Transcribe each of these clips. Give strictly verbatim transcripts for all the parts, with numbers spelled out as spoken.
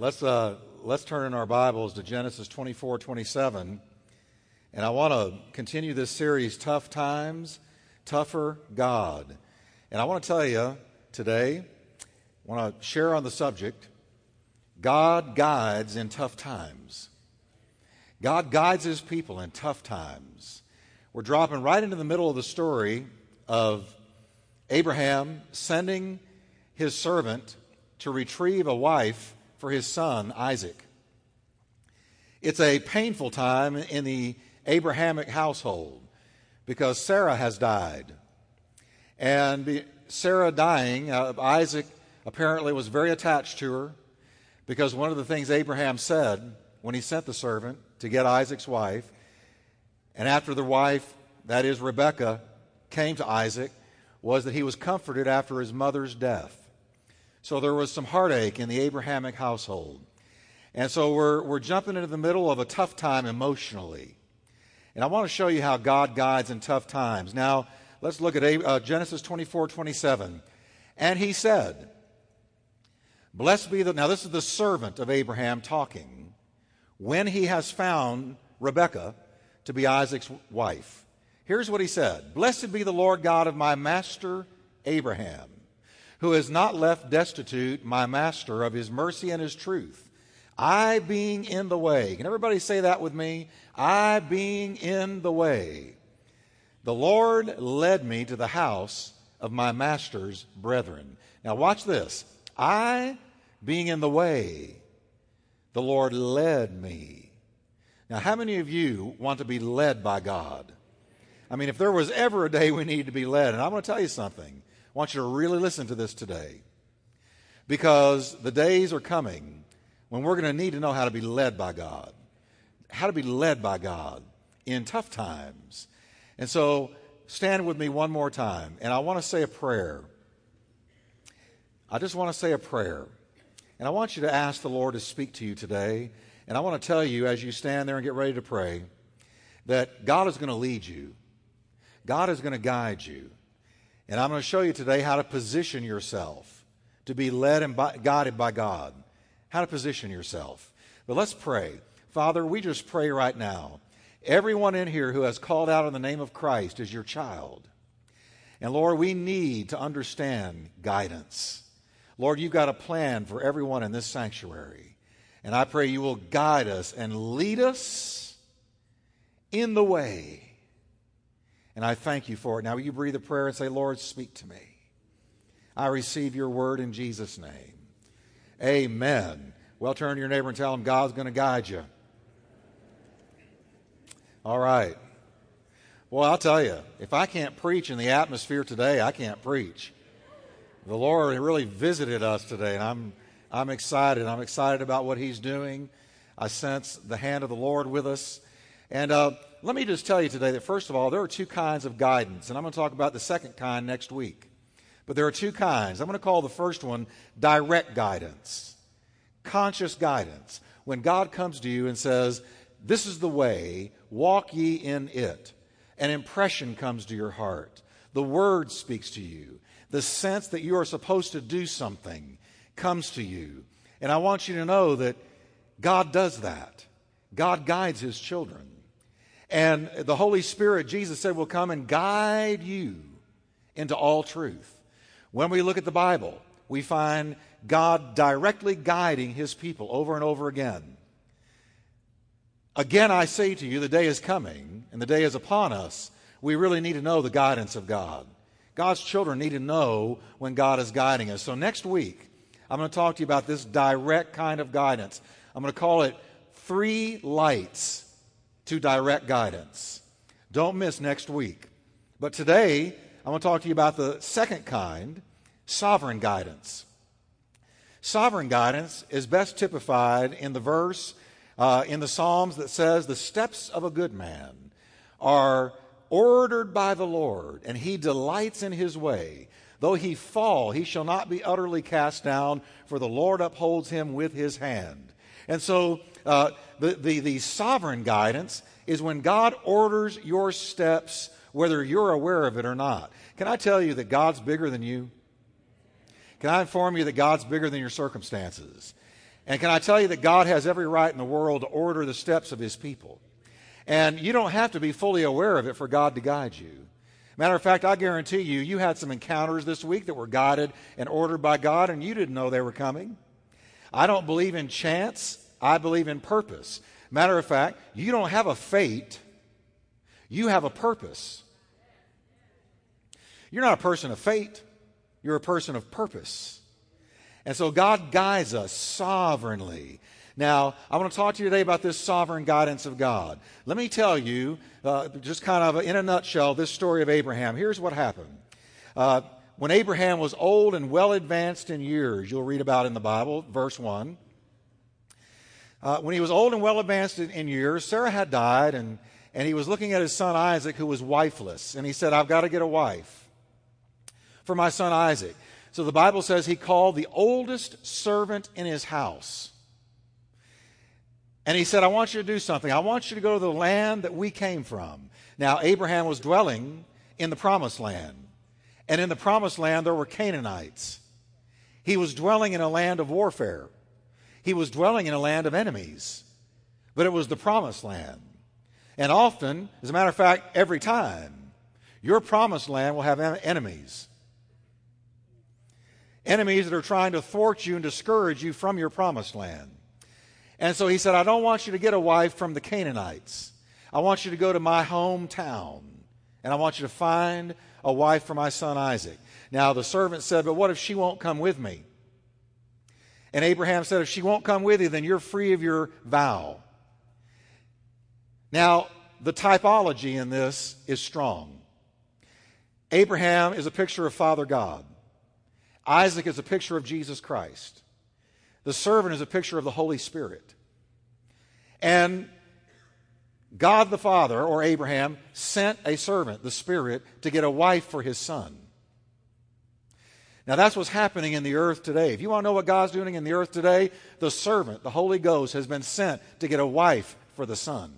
Let's uh, let's turn in our Bibles to Genesis twenty-four twenty-seven, and I want to continue this series, Tough Times, Tougher God. And I want to tell you today, I want to share on the subject, God guides in tough times. God guides his people in tough times. We're dropping right into the middle of the story of Abraham sending his servant to retrieve a wife for his son, Isaac. It's a painful time in the Abrahamic household because Sarah has died. And Sarah dying, uh, Isaac apparently was very attached to her, because one of the things Abraham said when he sent the servant to get Isaac's wife, and after the wife, that is Rebekah, came to Isaac, was that he was comforted after his mother's death. So there was some heartache in the Abrahamic household. And so we're we're jumping into the middle of a tough time emotionally. And I want to show you how God guides in tough times. Now, let's look at uh, Genesis twenty-four twenty-seven. And he said, blessed be the... Now, this is the servant of Abraham talking when he has found Rebekah to be Isaac's wife. Here's what he said. Blessed be the Lord God of my master Abraham, who has not left destitute my master of his mercy and his truth, I being in the way. Can everybody say that with me? I being in the way. The Lord led me to the house of my master's brethren. Now watch this. I being in the way, the Lord led me. Now how many of you want to be led by God? I mean, if there was ever a day we needed to be led, and I'm going to tell you something. I want you to really listen to this today, because the days are coming when we're going to need to know how to be led by God, how to be led by God in tough times. And so stand with me one more time, and I want to say a prayer. I just want to say a prayer, and I want you to ask the Lord to speak to you today, and I want to tell you as you stand there and get ready to pray that God is going to lead you. God is going to guide you. And I'm going to show you today how to position yourself to be led and by, guided by God, how to position yourself. But let's pray. Father, we just pray right now. Everyone in here who has called out in the name of Christ is your child. And Lord, we need to understand guidance. Lord, you've got a plan for everyone in this sanctuary. And I pray you will guide us and lead us in the way. And I thank you for it. Now, will you breathe a prayer and say, Lord, speak to me. I receive your word in Jesus' name. Amen. Well, turn to your neighbor and tell him God's going to guide you. All right. Well, I'll tell you, if I can't preach in the atmosphere today, I can't preach. The Lord really visited us today, and I'm, I'm excited. I'm excited about what he's doing. I sense the hand of the Lord with us. And uh, let me just tell you today that, first of all, there are two kinds of guidance, and I'm going to talk about the second kind next week. But there are two kinds. I'm going to call the first one direct guidance, conscious guidance. When God comes to you and says, this is the way, walk ye in it, an impression comes to your heart. The word speaks to you. The sense that you are supposed to do something comes to you. And I want you to know that God does that. God guides his children. And the Holy Spirit, Jesus said, will come and guide you into all truth. When we look at the Bible, we find God directly guiding his people over and over again. Again, I say to you, the day is coming, and the day is upon us. We really need to know the guidance of God. God's children need to know when God is guiding us. So next week, I'm going to talk to you about this direct kind of guidance. I'm going to call it Three Lights to Direct Guidance. Don't miss next week. But today, I'm going to talk to you about the second kind, sovereign guidance. Sovereign guidance is best typified in the verse uh, in the Psalms that says, the steps of a good man are ordered by the Lord, and he delights in his way. Though he fall, he shall not be utterly cast down, for the Lord upholds him with his hand. And so uh, the, the, the sovereign guidance is when God orders your steps, whether you're aware of it or not. Can I tell you that God's bigger than you? Can I inform you that God's bigger than your circumstances? And can I tell you that God has every right in the world to order the steps of his people. And you don't have to be fully aware of it for God to guide you. Matter of fact, I guarantee you, you had some encounters this week that were guided and ordered by God, and you didn't know they were coming. I don't believe in chance. I believe in purpose. Matter of fact, you don't have a fate. You have a purpose. You're not a person of fate. You're a person of purpose. And so God guides us sovereignly. Now, I want to talk to you today about this sovereign guidance of God. Let me tell you, uh, just kind of in a nutshell, this story of Abraham. Here's what happened. Uh, when Abraham was old and well advanced in years, you'll read about in the Bible, verse one. Uh, when he was old and well advanced in, in years, Sarah had died, and, and he was looking at his son Isaac, who was wifeless. And he said, I've got to get a wife for my son Isaac. So the Bible says he called the oldest servant in his house. And he said, I want you to do something. I want you to go to the land that we came from. Now, Abraham was dwelling in the promised land. And in the promised land, there were Canaanites. He was dwelling in a land of warfare. He was dwelling in a land of enemies. But it was the promised land. And often, as a matter of fact, every time, your promised land will have enemies. Enemies that are trying to thwart you and discourage you from your promised land. And so he said, I don't want you to get a wife from the Canaanites. I want you to go to my hometown, and I want you to find a wife for my son Isaac. Now the servant said, but what if she won't come with me? And Abraham said, if she won't come with you, then you're free of your vow. Now, the typology in this is strong. Abraham is a picture of Father God. Isaac is a picture of Jesus Christ. The servant is a picture of the Holy Spirit. And God the Father, or Abraham, sent a servant, the Spirit, to get a wife for his son. Now that's what's happening in the earth today. If you want to know what God's doing in the earth today, the servant, the Holy Ghost, has been sent to get a wife for the son.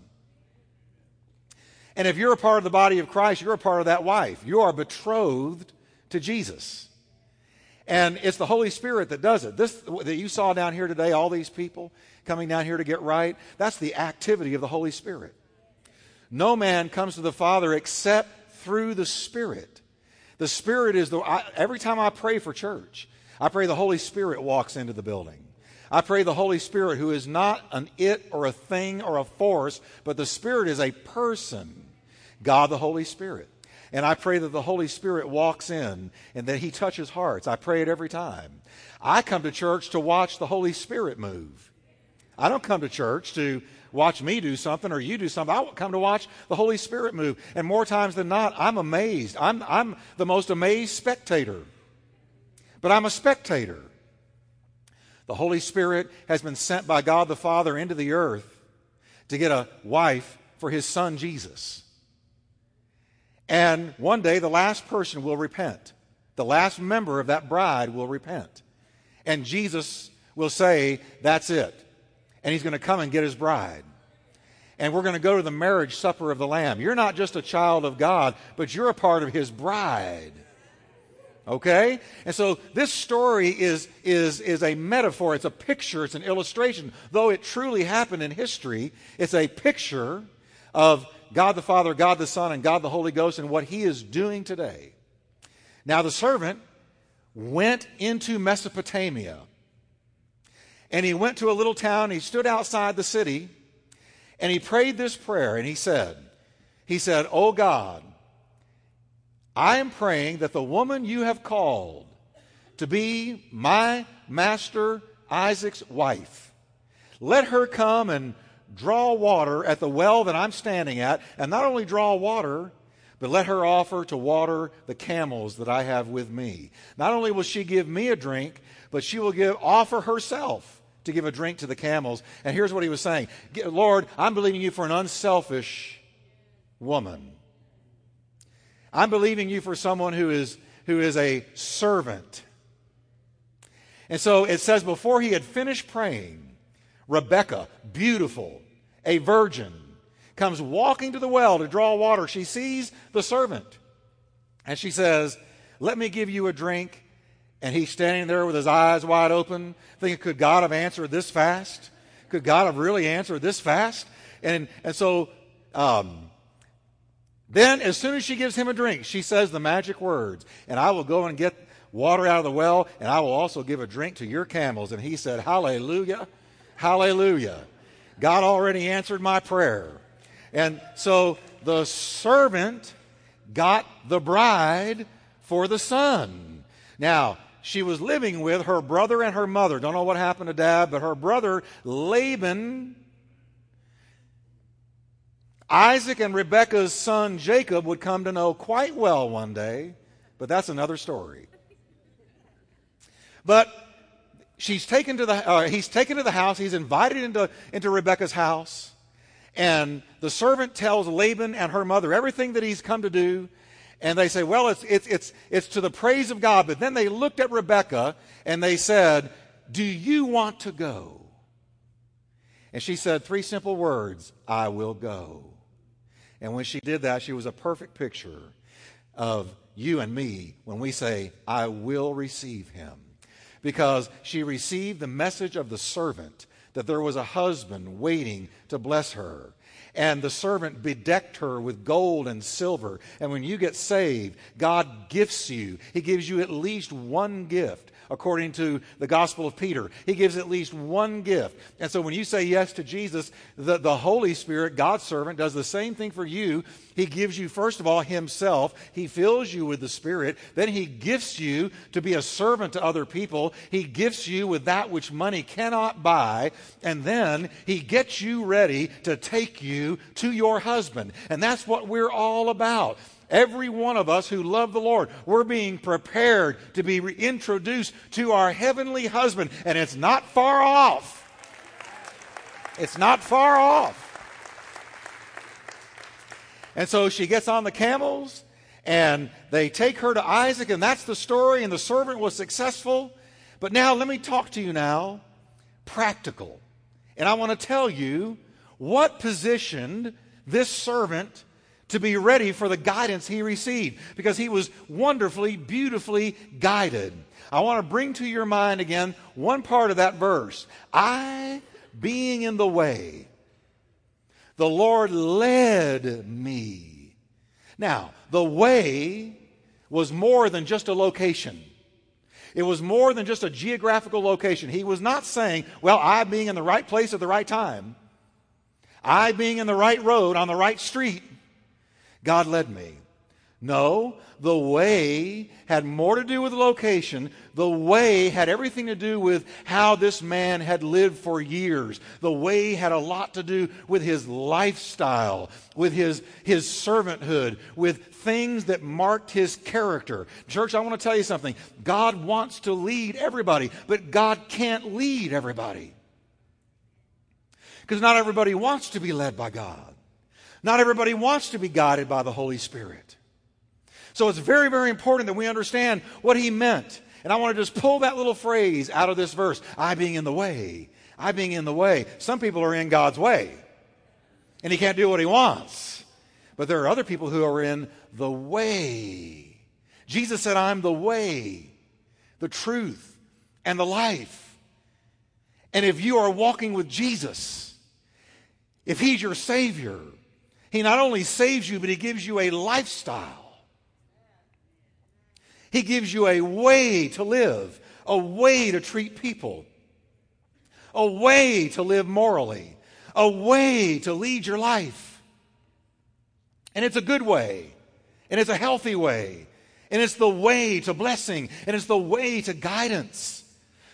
And if you're a part of the body of Christ, you're a part of that wife. You are betrothed to Jesus. And it's the Holy Spirit that does it. This that you saw down here today, all these people coming down here to get right, that's the activity of the Holy Spirit. No man comes to the Father except through the Spirit. The Spirit is the, I, every time I pray for church, I pray the Holy Spirit walks into the building. I pray the Holy Spirit, who is not an it or a thing or a force, but the Spirit is a person, God the Holy Spirit. And I pray that the Holy Spirit walks in and that he touches hearts. I pray it every time. I come to church to watch the Holy Spirit move. I don't come to church to watch me do something or you do something. I come to watch the Holy Spirit move. And more times than not, I'm amazed. I'm, I'm the most amazed spectator. But I'm a spectator. The Holy Spirit has been sent by God the Father into the earth to get a wife for his son Jesus. And one day the last person will repent. The last member of that bride will repent. And Jesus will say, that's it. And he's going to come and get his bride. And we're going to go to the marriage supper of the Lamb. You're not just a child of God, but you're a part of his bride. Okay? And so this story is, is, is a metaphor. It's a picture. It's an illustration. Though it truly happened in history, it's a picture of God the Father, God the Son, and God the Holy Ghost, and what he is doing today. Now the servant went into Mesopotamia, and he went to a little town. He stood outside the city, and he prayed this prayer, and he said, he said, oh God, I am praying that the woman you have called to be my master Isaac's wife, let her come and draw water at the well that I'm standing at, and not only draw water, but let her offer to water the camels that I have with me. Not only will she give me a drink, but she will give offer herself to give a drink to the camels. And here's what he was saying. Lord, I'm believing you for an unselfish woman. I'm believing you for someone who is, who is a servant. And so it says before he had finished praying, Rebekah, beautiful, a virgin, comes walking to the well to draw water. She sees the servant, and she says, let me give you a drink And he's standing there with his eyes wide open, thinking, could God have answered this fast? Could God have really answered this fast? And and so um, then as soon as she gives him a drink, she says the magic words, and I will go and get water out of the well, and I will also give a drink to your camels. And he said, hallelujah, hallelujah. God already answered my prayer. And so the servant got the bride for the son. Now, she was living with her brother and her mother. Don't know what happened to Dad, but her brother, Laban, Isaac and Rebekah's son, Jacob, would come to know quite well one day, but that's another story. But she's taken to the, uh, he's taken to the house. He's invited into, into Rebekah's house. And the servant tells Laban and her mother everything that he's come to do. And they say, well, it's, it's, it's, it's to the praise of God. But then they looked at Rebekah and they said, do you want to go? And she said three simple words, I will go. And when she did that, she was a perfect picture of you and me when we say, I will receive him. Because she received the message of the servant that there was a husband waiting to bless her. And the servant bedecked her with gold and silver. And when you get saved, God gifts you. He gives you at least one gift. According to the Gospel of Peter, he gives at least one gift. And so when you say yes to Jesus, the, the Holy Spirit, God's servant, does the same thing for you. He gives you, first of all, himself. He fills you with the Spirit. Then he gifts you to be a servant to other people. He gifts you with that which money cannot buy. And then he gets you ready to take you to your husband. And that's what we're all about. Every one of us who love the Lord, we're being prepared to be reintroduced to our heavenly husband. And it's not far off. It's not far off. And so she gets on the camels, and they take her to Isaac, and that's the story, and the servant was successful. But now let me talk to you now, practical. And I want to tell you what positioned this servant to be ready for the guidance he received, because he was wonderfully, beautifully guided. I want to bring to your mind again one part of that verse. I, being in the way, the Lord led me. Now, the way was more than just a location. It was more than just a geographical location. He was not saying, well, I being in the right place at the right time, I being in the right road on the right street, God led me. No, the way had more to do with location. The way had everything to do with how this man had lived for years. The way had a lot to do with his lifestyle, with his, his servanthood, with things that marked his character. Church, I want to tell you something. God wants to lead everybody, but God can't lead everybody. Because not everybody wants to be led by God. Not everybody wants to be guided by the Holy Spirit. So it's very, very important that we understand what he meant. And I want to just pull that little phrase out of this verse. I being in the way. I being in the way. Some people are in God's way, and he can't do what he wants. But there are other people who are in the way. Jesus said, I'm the way, the truth, and the life. And if you are walking with Jesus, if he's your Savior, he not only saves you, but he gives you a lifestyle. He gives you a way to live, a way to treat people, a way to live morally, a way to lead your life. And it's a good way, and it's a healthy way, and it's the way to blessing, and it's the way to guidance.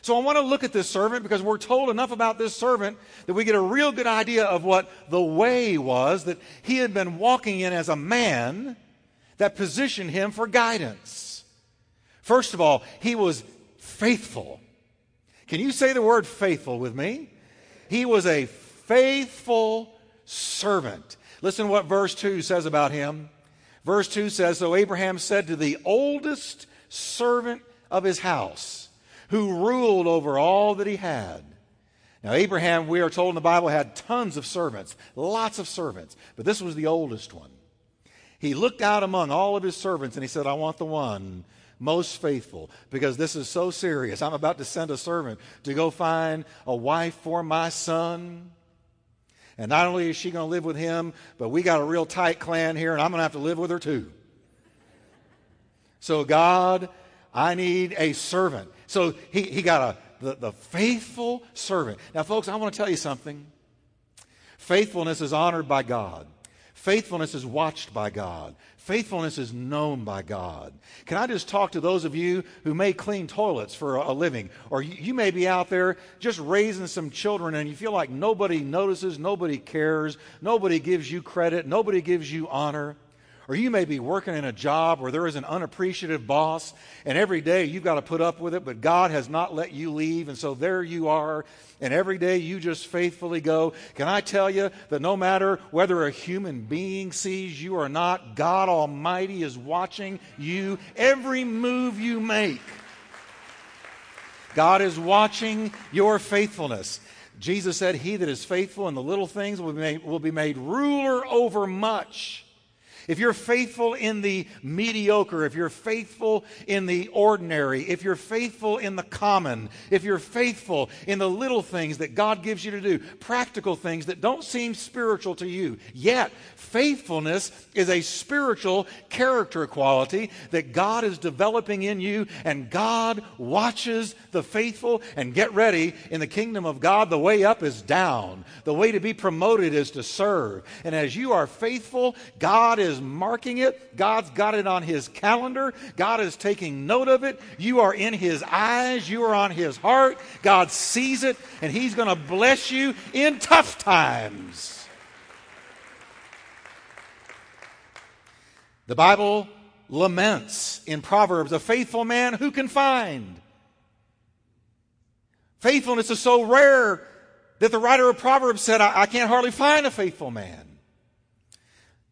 So I want to look at this servant because we're told enough about this servant that we get a real good idea of what the way was that he had been walking in as a man that positioned him for guidance. First of all, he was faithful. Can you say the word faithful with me? He was a faithful servant. Listen to what verse two says about him. Verse two says, so Abraham said to the oldest servant of his house, who ruled over all that he had. Now, Abraham, we are told in the Bible, had tons of servants, lots of servants, but this was the oldest one. He looked out among all of his servants, and he said, I want the one most faithful, because this is so serious. I'm about to send a servant to go find a wife for my son. And not only is she going to live with him, but we got a real tight clan here, and I'm going to have to live with her too. So God, I need a servant. So he, he got a the, the faithful servant. Now, folks, I want to tell you something. Faithfulness is honored by God. Faithfulness is watched by God. Faithfulness is known by God. Can I just talk to those of you who may clean toilets for a living? Or you may be out there just raising some children and you feel like nobody notices, nobody cares, nobody gives you credit, nobody gives you honor. Or you may be working in a job where there is an unappreciative boss and every day you've got to put up with it, but God has not let you leave, and so there you are. And every day you just faithfully go. Can I tell you that no matter whether a human being sees you or not, God Almighty is watching you, every move you make. God is watching your faithfulness. Jesus said, "He that is faithful in the little things will be made, will be made ruler over much." If you're faithful in the mediocre, if you're faithful in the ordinary, if you're faithful in the common, if you're faithful in the little things that God gives you to do, practical things that don't seem spiritual to you, yet faithfulness is a spiritual character quality that God is developing in you, and God watches the faithful. And get ready, in the kingdom of God, the way up is down. The way to be promoted is to serve. And as you are faithful, God is marking it. God's got it on his calendar. God is taking note of it. You are in his eyes. You are on his heart. God sees it, and he's going to bless you in tough times. The Bible laments in Proverbs, a faithful man who can find. Faithfulness is so rare that the writer of Proverbs said, I, I can't hardly find a faithful man.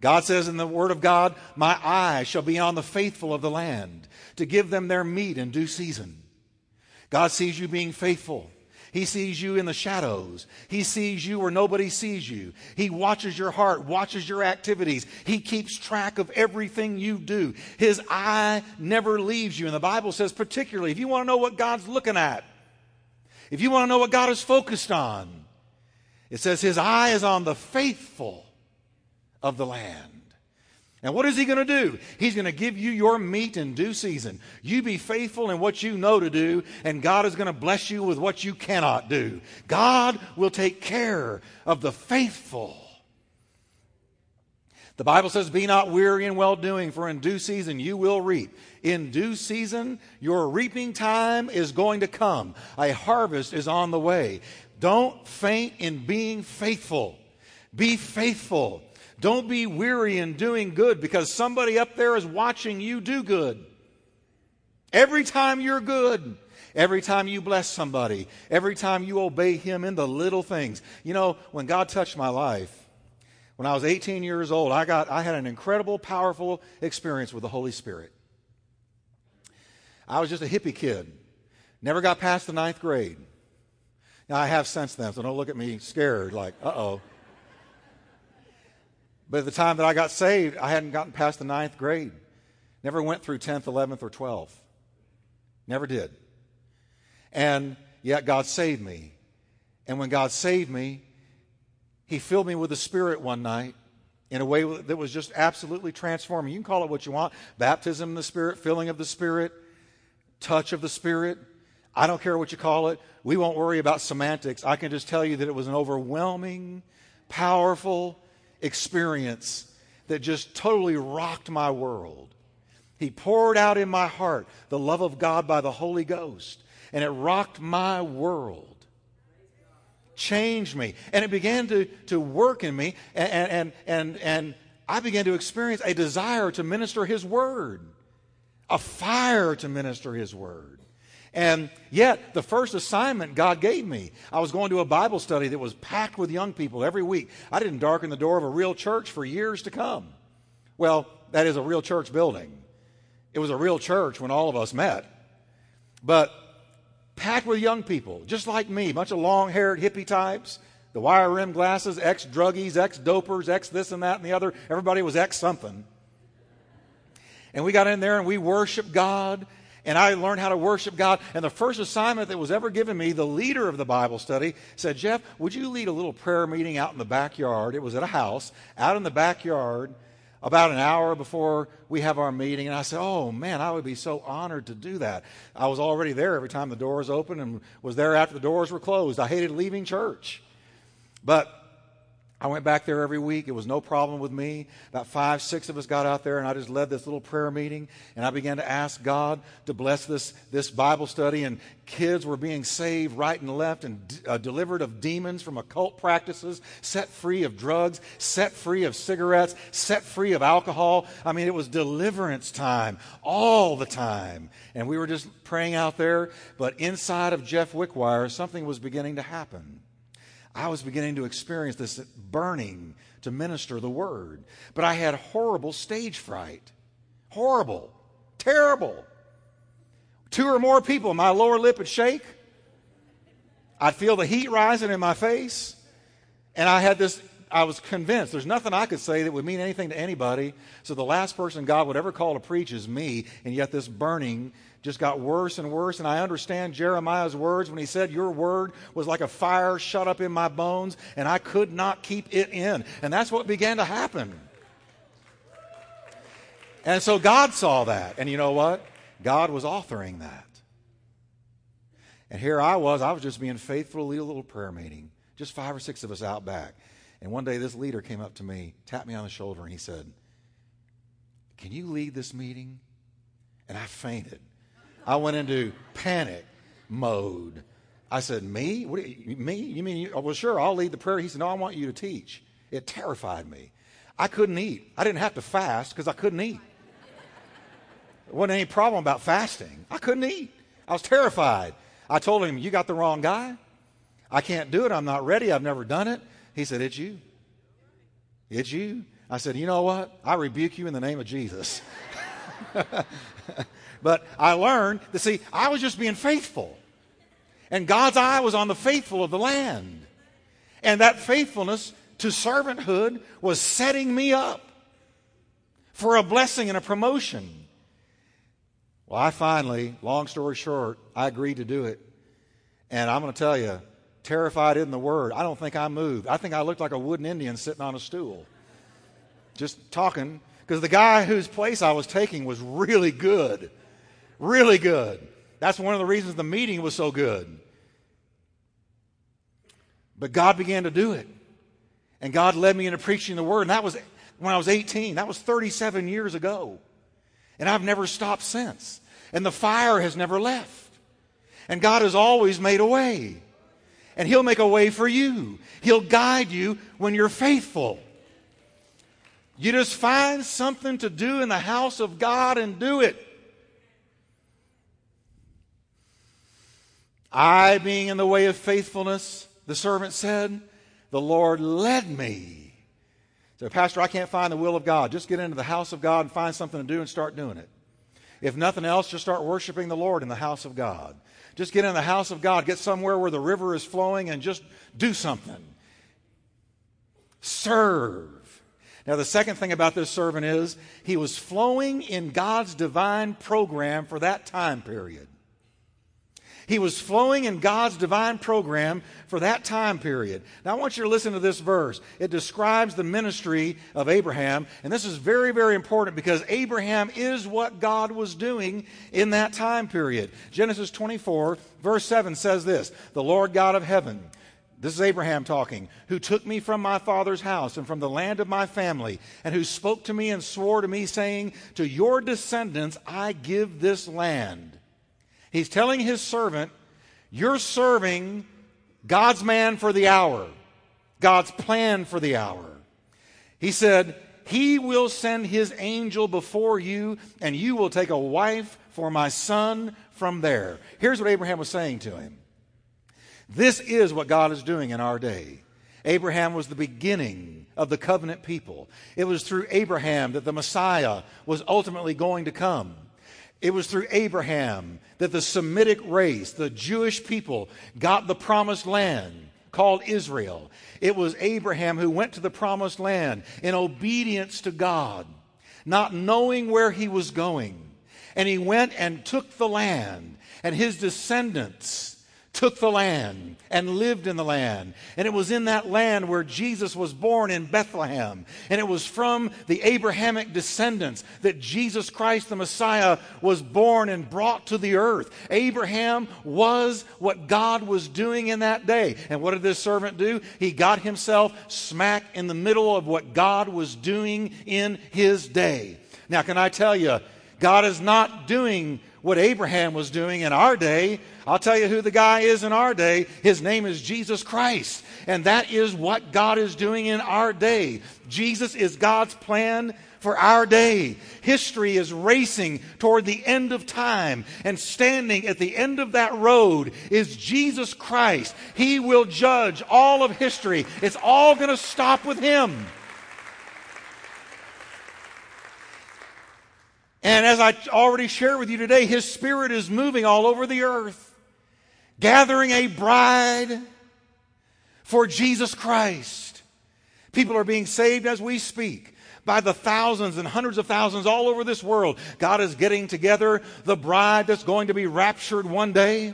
God says in the Word of God, my eye shall be on the faithful of the land, to give them their meat in due season. God sees you being faithful. He sees you in the shadows. He sees you where nobody sees you. He watches your heart, watches your activities. He keeps track of everything you do. His eye never leaves you. And the Bible says particularly, if you want to know what God's looking at, if you want to know what God is focused on, it says his eye is on the faithful of the land. And what is he going to do? He's going to give you your meat in due season. You be faithful in what you know to do, and God is going to bless you with what you cannot do. God will take care of the faithful. The Bible says, be not weary in well-doing, for in due season you will reap. In due season, your reaping time is going to come. A harvest is on the way. Don't faint in being faithful. Be faithful. Don't be weary in doing good, because somebody up there is watching you do good. Every time you're good, every time you bless somebody, every time you obey him in the little things. You know, when God touched my life, when I was eighteen years old, I got I had an incredible, powerful experience with the Holy Spirit. I was just a hippie kid. Never got past the ninth grade. Now, I have since then, so don't look at me scared like, uh-oh. But at the time that I got saved, I hadn't gotten past the ninth grade. Never went through tenth, eleventh, or twelfth. Never did. And yet God saved me. And when God saved me, he filled me with the Spirit one night in a way that was just absolutely transforming. You can call it what you want. Baptism in the Spirit, filling of the Spirit, touch of the Spirit. I don't care what you call it. We won't worry about semantics. I can just tell you that it was an overwhelming, powerful experience that just totally rocked my world. He poured out in my heart the love of God by the Holy Ghost, and it rocked my world. Changed me, and it began to, to work in me, and, and, and, and I began to experience a desire to minister his word, a fire to minister his word. And yet, the first assignment God gave me, I was going to a Bible study that was packed with young people every week. I didn't darken the door of a real church for years to come. Well, that is a real church building. It was a real church when all of us met. But packed with young people, just like me, bunch of long-haired hippie types, the wire-rimmed glasses, ex-druggies, ex-dopers, ex-this and that and the other. Everybody was ex-something. and we got in there and we worshiped God. And I learned how to worship God. And the first assignment that was ever given me, the leader of the Bible study, said, Jeff, would you lead a little prayer meeting out in the backyard? It was at a house out in the backyard about an hour before we have our meeting. And I said, oh, man, I would be so honored to do that. I was already there every time the doors opened and was there after the doors were closed. I hated leaving church. But I went back there every week. It was no problem with me. About five, six of us got out there, and I just led this little prayer meeting, and I began to ask God to bless this, this Bible study, and kids were being saved right and left and d- uh, delivered of demons from occult practices, set free of drugs, set free of cigarettes, set free of alcohol. I mean, it was deliverance time all the time, and we were just praying out there, but inside of Jeff Wickwire, something was beginning to happen. I was beginning to experience this burning to minister the word. But I had horrible stage fright. Horrible. Terrible. Two or more people, my lower lip would shake. I'd feel the heat rising in my face. And I had this, I was convinced there's nothing I could say that would mean anything to anybody. So the last person God would ever call to preach is me. And yet this burning just got worse and worse, and I understand Jeremiah's words when he said, your word was like a fire shut up in my bones, and I could not keep it in. And that's what began to happen. And so God saw that, and you know what? God was authoring that. And here I was, I was just being faithful to lead a little prayer meeting, just five or six of us out back. And one day this leader came up to me, tapped me on the shoulder, and he said, can you lead this meeting? And I fainted. I went into panic mode. I said, me? What do you, me? You mean, you, well, sure, I'll lead the prayer. He said, no, I want you to teach. It terrified me. I couldn't eat. I didn't have to fast because I couldn't eat. There wasn't any problem about fasting. I couldn't eat. I was terrified. I told him, you got the wrong guy. I can't do it. I'm not ready. I've never done it. He said, it's you. It's you. I said, you know what? I rebuke you in the name of Jesus. But I learned that, see, I was just being faithful. And God's eye was on the faithful of the land. And that faithfulness to servanthood was setting me up for a blessing and a promotion. Well, I finally, long story short, I agreed to do it. And I'm going to tell you, terrified isn't the word. I don't think I moved. I think I looked like a wooden Indian sitting on a stool, just talking. Because the guy whose place I was taking was really good. Really good. That's one of the reasons the meeting was so good. But God began to do it. And God led me into preaching the word. And that was when I was eighteen. That was thirty-seven years ago. And I've never stopped since. And the fire has never left. And God has always made a way. And He'll make a way for you. He'll guide you when you're faithful. You just find something to do in the house of God and do it. I, being in the way of faithfulness, the servant said, the Lord led me. So, Pastor, I can't find the will of God. Just get into the house of God and find something to do and start doing it. If nothing else, just start worshiping the Lord in the house of God. Just get in the house of God. Get somewhere where the river is flowing and just do something. Serve. Now, the second thing about this servant is he was flowing in God's divine program for that time period. He was flowing in God's divine program for that time period. Now, I want you to listen to this verse. It describes the ministry of Abraham, and this is very, very important because Abraham is what God was doing in that time period. Genesis twenty-four, verse seven says this, the Lord God of heaven, this is Abraham talking, who took me from my father's house and from the land of my family, and who spoke to me and swore to me, saying, to your descendants I give this land. He's telling his servant, you're serving God's man for the hour, God's plan for the hour. He said, He will send His angel before you, and you will take a wife for my son from there. Here's what Abraham was saying to him. This is what God is doing in our day. Abraham was the beginning of the covenant people. It was through Abraham that the Messiah was ultimately going to come. It was through Abraham that the Semitic race, the Jewish people, got the promised land called Israel. It was Abraham who went to the promised land in obedience to God. not knowing where he was going. And he went and took the land, and his descendants took the land and lived in the land. And it was in that land where Jesus was born, in Bethlehem. And it was from the Abrahamic descendants that Jesus Christ the Messiah was born and brought to the earth. Abraham was what God was doing in that day. And what did this servant do? He got himself smack in the middle of what God was doing in his day. Now, can I tell you, God is not doing what Abraham was doing in our day. I'll tell you who the guy is in our day. His name is Jesus Christ. And that is what God is doing in our day. Jesus is God's plan for our day. History is racing toward the end of time. And standing at the end of that road is Jesus Christ. He will judge all of history. It's all going to stop with him. And as I already shared with you today, his spirit is moving all over the earth, gathering a bride for Jesus Christ. People are being saved as we speak by the thousands and hundreds of thousands all over this world. God is getting together the bride that's going to be raptured one day.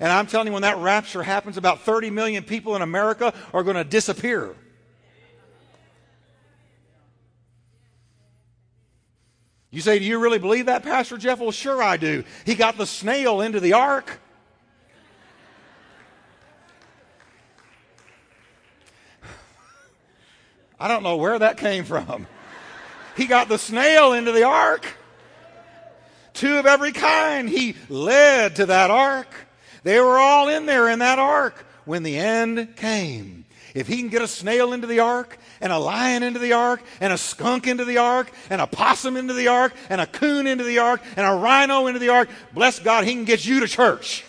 And I'm telling you, when that rapture happens, about thirty million people in America are going to disappear. You say, do you really believe that, Pastor Jeff? Well, sure I do. He got the snail into the ark. I don't know where that came from. He got the snail into the ark. Two of every kind he led to that ark. They were all in there in that ark when the end came. If he can get a snail into the ark, and a lion into the ark, and a skunk into the ark, and a possum into the ark, and a coon into the ark, and a rhino into the ark, bless God, he can get you to church.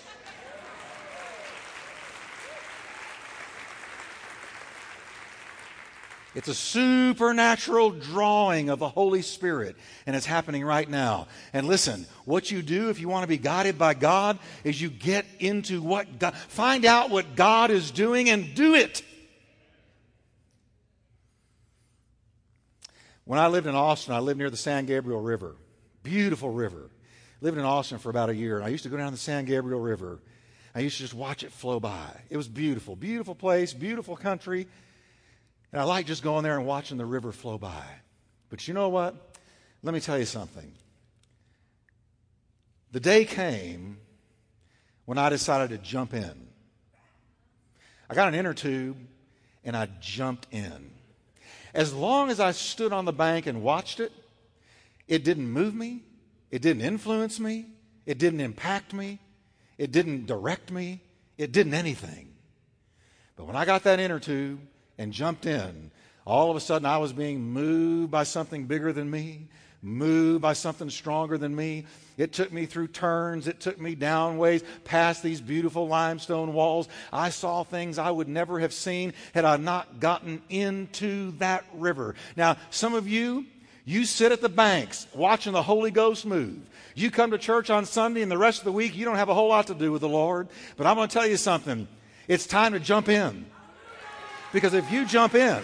It's a supernatural drawing of the Holy Spirit, and it's happening right now. And listen, what you do if you want to be guided by God is you get into what God, find out what God is doing and do it. When I lived in Austin, I lived near the San Gabriel River. Beautiful river. Lived in Austin for about a year, and I used to go down the San Gabriel River. I used to just watch it flow by. It was beautiful. Beautiful place, beautiful country. And I liked just going there and watching the river flow by. But you know what? Let me tell you something. The day came when I decided to jump in. I got an inner tube, and I jumped in. As long as I stood on the bank and watched it, it didn't move me, it didn't influence me, it didn't impact me, it didn't direct me, it didn't anything. But when I got that inner tube and jumped in, all of a sudden I was being moved by something bigger than me, moved by something stronger than me. It took me through turns. It took me down ways, past these beautiful limestone walls. I saw things I would never have seen had I not gotten into that river. Now, some of you, you sit at the banks watching the Holy Ghost move. You come to church on Sunday and the rest of the week, you don't have a whole lot to do with the Lord. But I'm going to tell you something. It's time to jump in. Because if you jump in,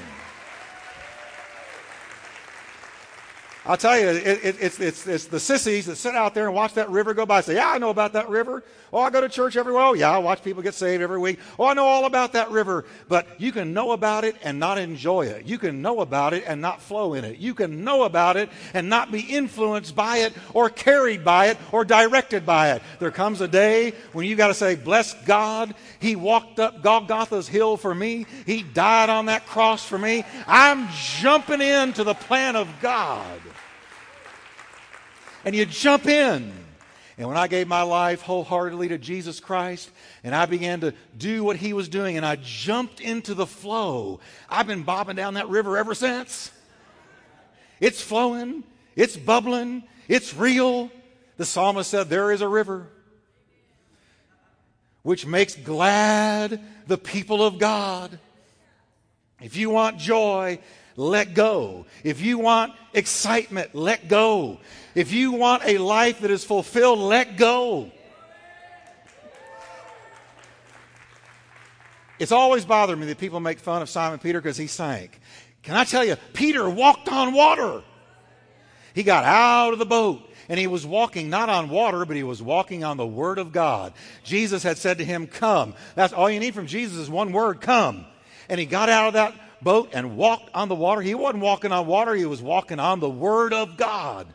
I'll tell you, it, it, it's, it's, it's the sissies that sit out there and watch that river go by and say, yeah, I know about that river. Oh, I go to church every week. Oh, yeah, I watch people get saved every week. Oh, I know all about that river. But you can know about it and not enjoy it. You can know about it and not flow in it. You can know about it and not be influenced by it or carried by it or directed by it. There comes a day when you got to say, bless God, he walked up Golgotha's hill for me. He died on that cross for me. I'm jumping into the plan of God. And you jump in. And when I gave my life wholeheartedly to Jesus Christ, and I began to do what he was doing, and I jumped into the flow, I've been bobbing down that river ever since. It's flowing. It's bubbling. It's real. The psalmist said, there is a river which makes glad the people of God. If you want joy, let go. If you want excitement, let go. If you want a life that is fulfilled, let go. It's always bothered me that people make fun of Simon Peter because he sank. Can I tell you, Peter walked on water. He got out of the boat. And he was walking not on water, but he was walking on the Word of God. Jesus had said to him, come. That's all you need from Jesus is one word, come. And he got out of that boat and walked on the water. He wasn't walking on water. He was walking on the Word of God.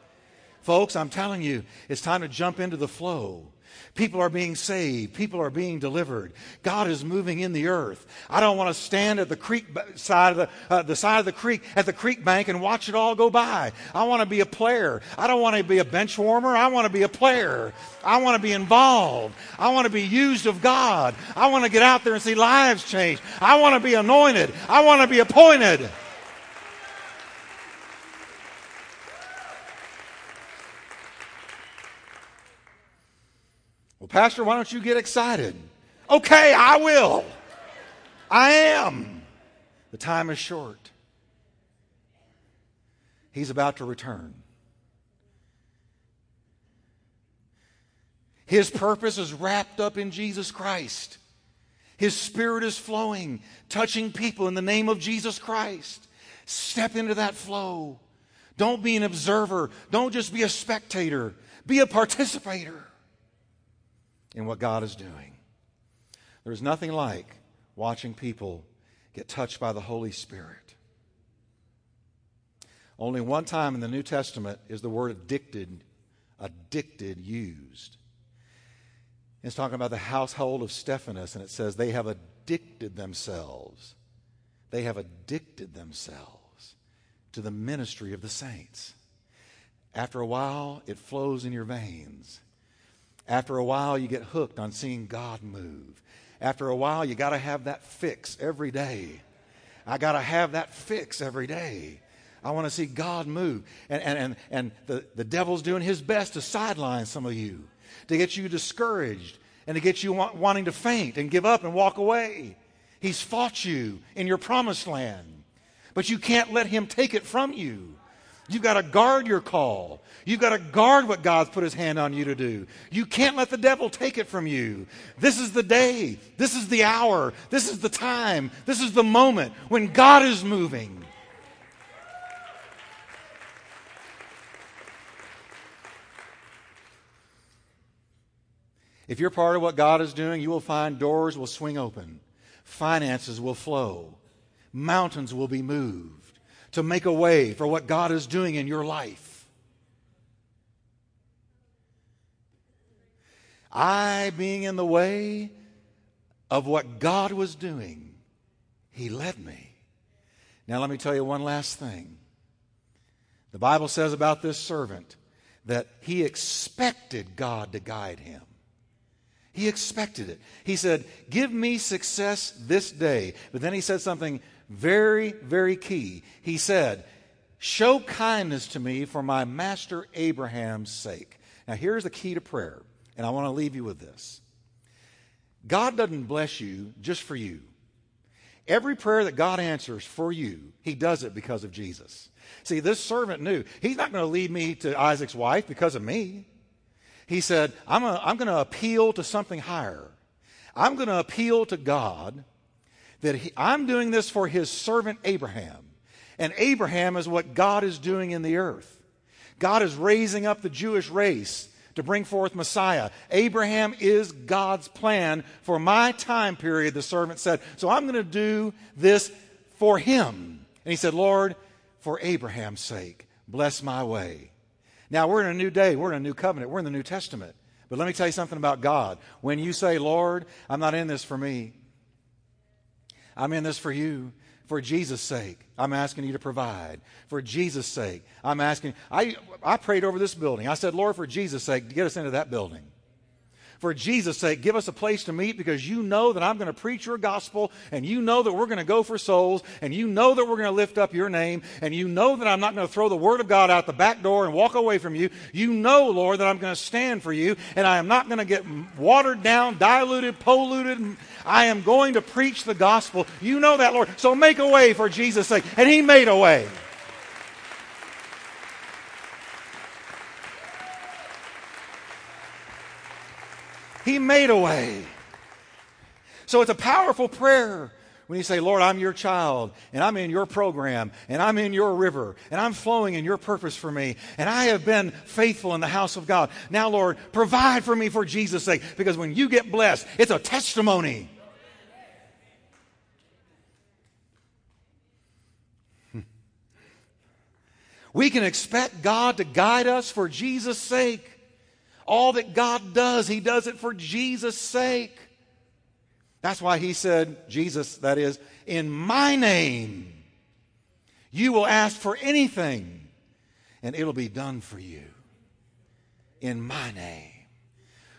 Folks, I'm telling you, it's time to jump into the flow. People are being saved. People are being delivered. God is moving in the earth. I don't want to stand at the creek side of the, uh, the side of the creek, at the creek bank and watch it all go by. I want to be a player. I don't want to be a bench warmer. I want to be a player. I want to be involved. I want to be used of God. I want to get out there and see lives changed. I want to be anointed. I want to be appointed. Pastor, why don't you get excited? Okay, I will. I am. The time is short. He's about to return. His purpose is wrapped up in Jesus Christ. His Spirit is flowing, touching people in the name of Jesus Christ. Step into that flow. Don't be an observer. Don't just be a spectator. Be a participator in what God is doing. There's nothing like watching people get touched by the Holy Spirit. Only one time in the New Testament is the word addicted, addicted used. It's talking about the household of Stephanus, and it says they have addicted themselves. They have addicted themselves to the ministry of the saints. After a while, it flows in your veins. After a while, you get hooked on seeing God move. After a while, you got to have that fix every day. I got to have that fix every day. I want to see God move. And, and, and, and the, the devil's doing his best to sideline some of you, to get you discouraged and to get you want, wanting to faint and give up and walk away. He's fought you in your promised land, but you can't let him take it from you. You've got to guard your call. You've got to guard what God's put his hand on you to do. You can't let the devil take it from you. This is the day. This is the hour. This is the time. This is the moment when God is moving. If you're part of what God is doing, you will find doors will swing open. Finances will flow. Mountains will be moved to make a way for what God is doing in your life. I being in the way of what God was doing, he led me. Now let me tell you one last thing. The Bible says about this servant that he expected God to guide him. He expected it. He said, give me success this day. But then he said something very, very key. He said, show kindness to me for my master Abraham's sake. Now here's the key to prayer, and I want to leave you with this. God doesn't bless you just for you. Every prayer that God answers for you, he does it because of Jesus. See, this servant knew he's not going to lead me to Isaac's wife because of me. He said, I'm, a, I'm going to appeal to something higher. I'm going to appeal to God that he, I'm doing this for his servant Abraham. And Abraham is what God is doing in the earth. God is raising up the Jewish race to bring forth Messiah. Abraham is God's plan for my time period, the servant said. So I'm going to do this for him. And he said, Lord, for Abraham's sake, bless my way. Now, we're in a new day. We're in a new covenant. We're in the New Testament. But let me tell you something about God. When you say, Lord, I'm not in this for me. I'm in this for you. For Jesus' sake, I'm asking you to provide. For Jesus' sake, I'm asking. I, I prayed over this building. I said, Lord, for Jesus' sake, get us into that building. For Jesus' sake, give us a place to meet, because you know that I'm going to preach your gospel, and you know that we're going to go for souls, and you know that we're going to lift up your name, and you know that I'm not going to throw the word of God out the back door and walk away from you. You know, Lord, that I'm going to stand for you, and I am not going to get watered down, diluted, polluted. I am going to preach the gospel. You know that, Lord. So make a way for Jesus' sake. And he made a way. He made a way. So it's a powerful prayer When you say, Lord, I'm your child, and I'm in your program, and I'm in your river, and I'm flowing in your purpose for me, and I have been faithful in the house of God. Now, Lord, provide for me for Jesus' sake, because when you get blessed, it's a testimony. We can expect God to guide us for Jesus' sake. All that God does, He does it for Jesus' sake. That's why He said, Jesus, that is, in my name, you will ask for anything, and it'll be done for you. In my name.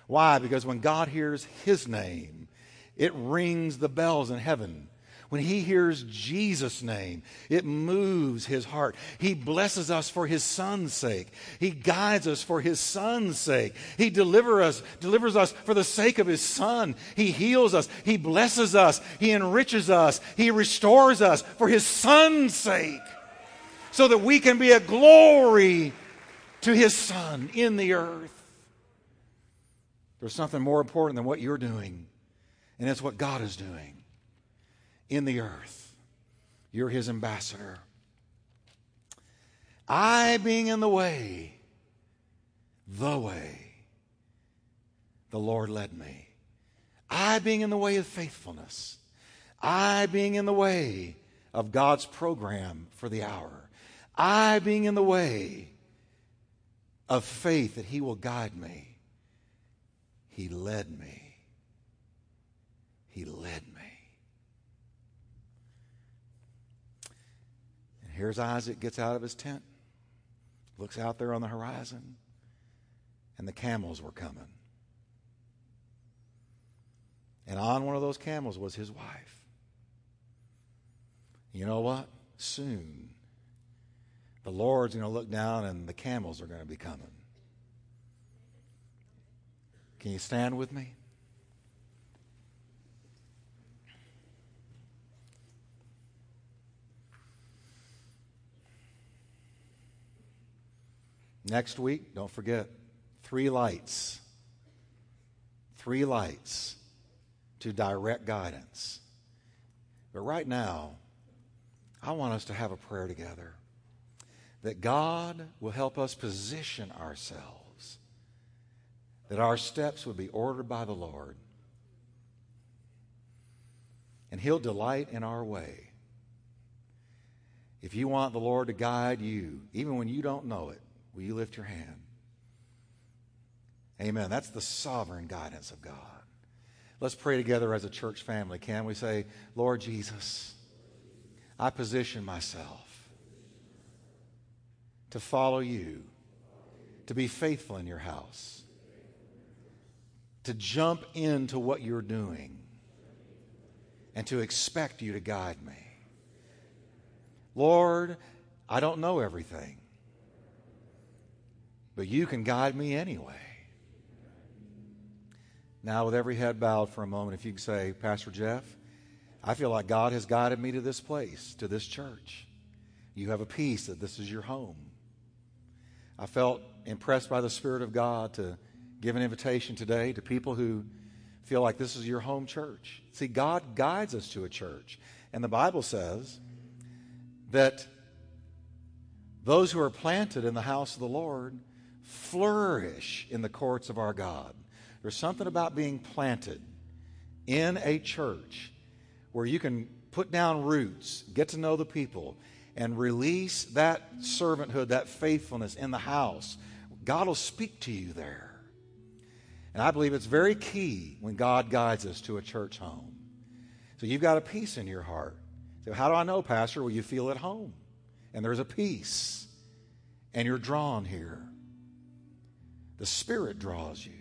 Why? Because when God hears His name, it rings the bells in heaven. When He hears Jesus' name, it moves His heart. He blesses us for His Son's sake. He guides us for His Son's sake. He deliver us, delivers us for the sake of His Son. He heals us. He blesses us. He enriches us. He restores us for His Son's sake, so that we can be a glory to His Son in the earth. There's something more important than what you're doing, and it's what God is doing. In the earth, you're His ambassador. I being in the way, the way, the Lord led me. I being in the way of faithfulness. I being in the way of God's program for the hour. I being in the way of faith that He will guide me. He led me. He led me. Here's Isaac gets out of his tent, looks out there on the horizon, and the camels were coming. And on one of those camels was his wife. You know what? Soon, the Lord's going to look down and the camels are going to be coming. Can you stand with me? Next week, don't forget, three lights. Three lights to direct guidance. But right now, I want us to have a prayer together that God will help us position ourselves, that our steps would be ordered by the Lord, and He'll delight in our way. If you want the Lord to guide you, even when you don't know it, will you lift your hand? Amen. That's the sovereign guidance of God. Let's pray together as a church family. Can we say, Lord Jesus, I position myself to follow you, to be faithful in your house, to jump into what you're doing, and to expect you to guide me. Lord, I don't know everything. But you can guide me anyway. Now, with every head bowed for a moment, if you can say, Pastor Jeff, I feel like God has guided me to this place, to this church. You have a peace that this is your home. I felt impressed by the Spirit of God to give an invitation today to people who feel like this is your home church. See, God guides us to a church. And the Bible says that those who are planted in the house of the Lord flourish in the courts of our God. There's something about being planted in a church where you can put down roots, get to know the people, and release that servanthood, that faithfulness in the house. God will speak to you there. And I believe it's very key when God guides us to a church home. So you've got a peace in your heart. So how do I know, Pastor? Well, you feel at home. And there's a peace. And you're drawn here. The Spirit draws you.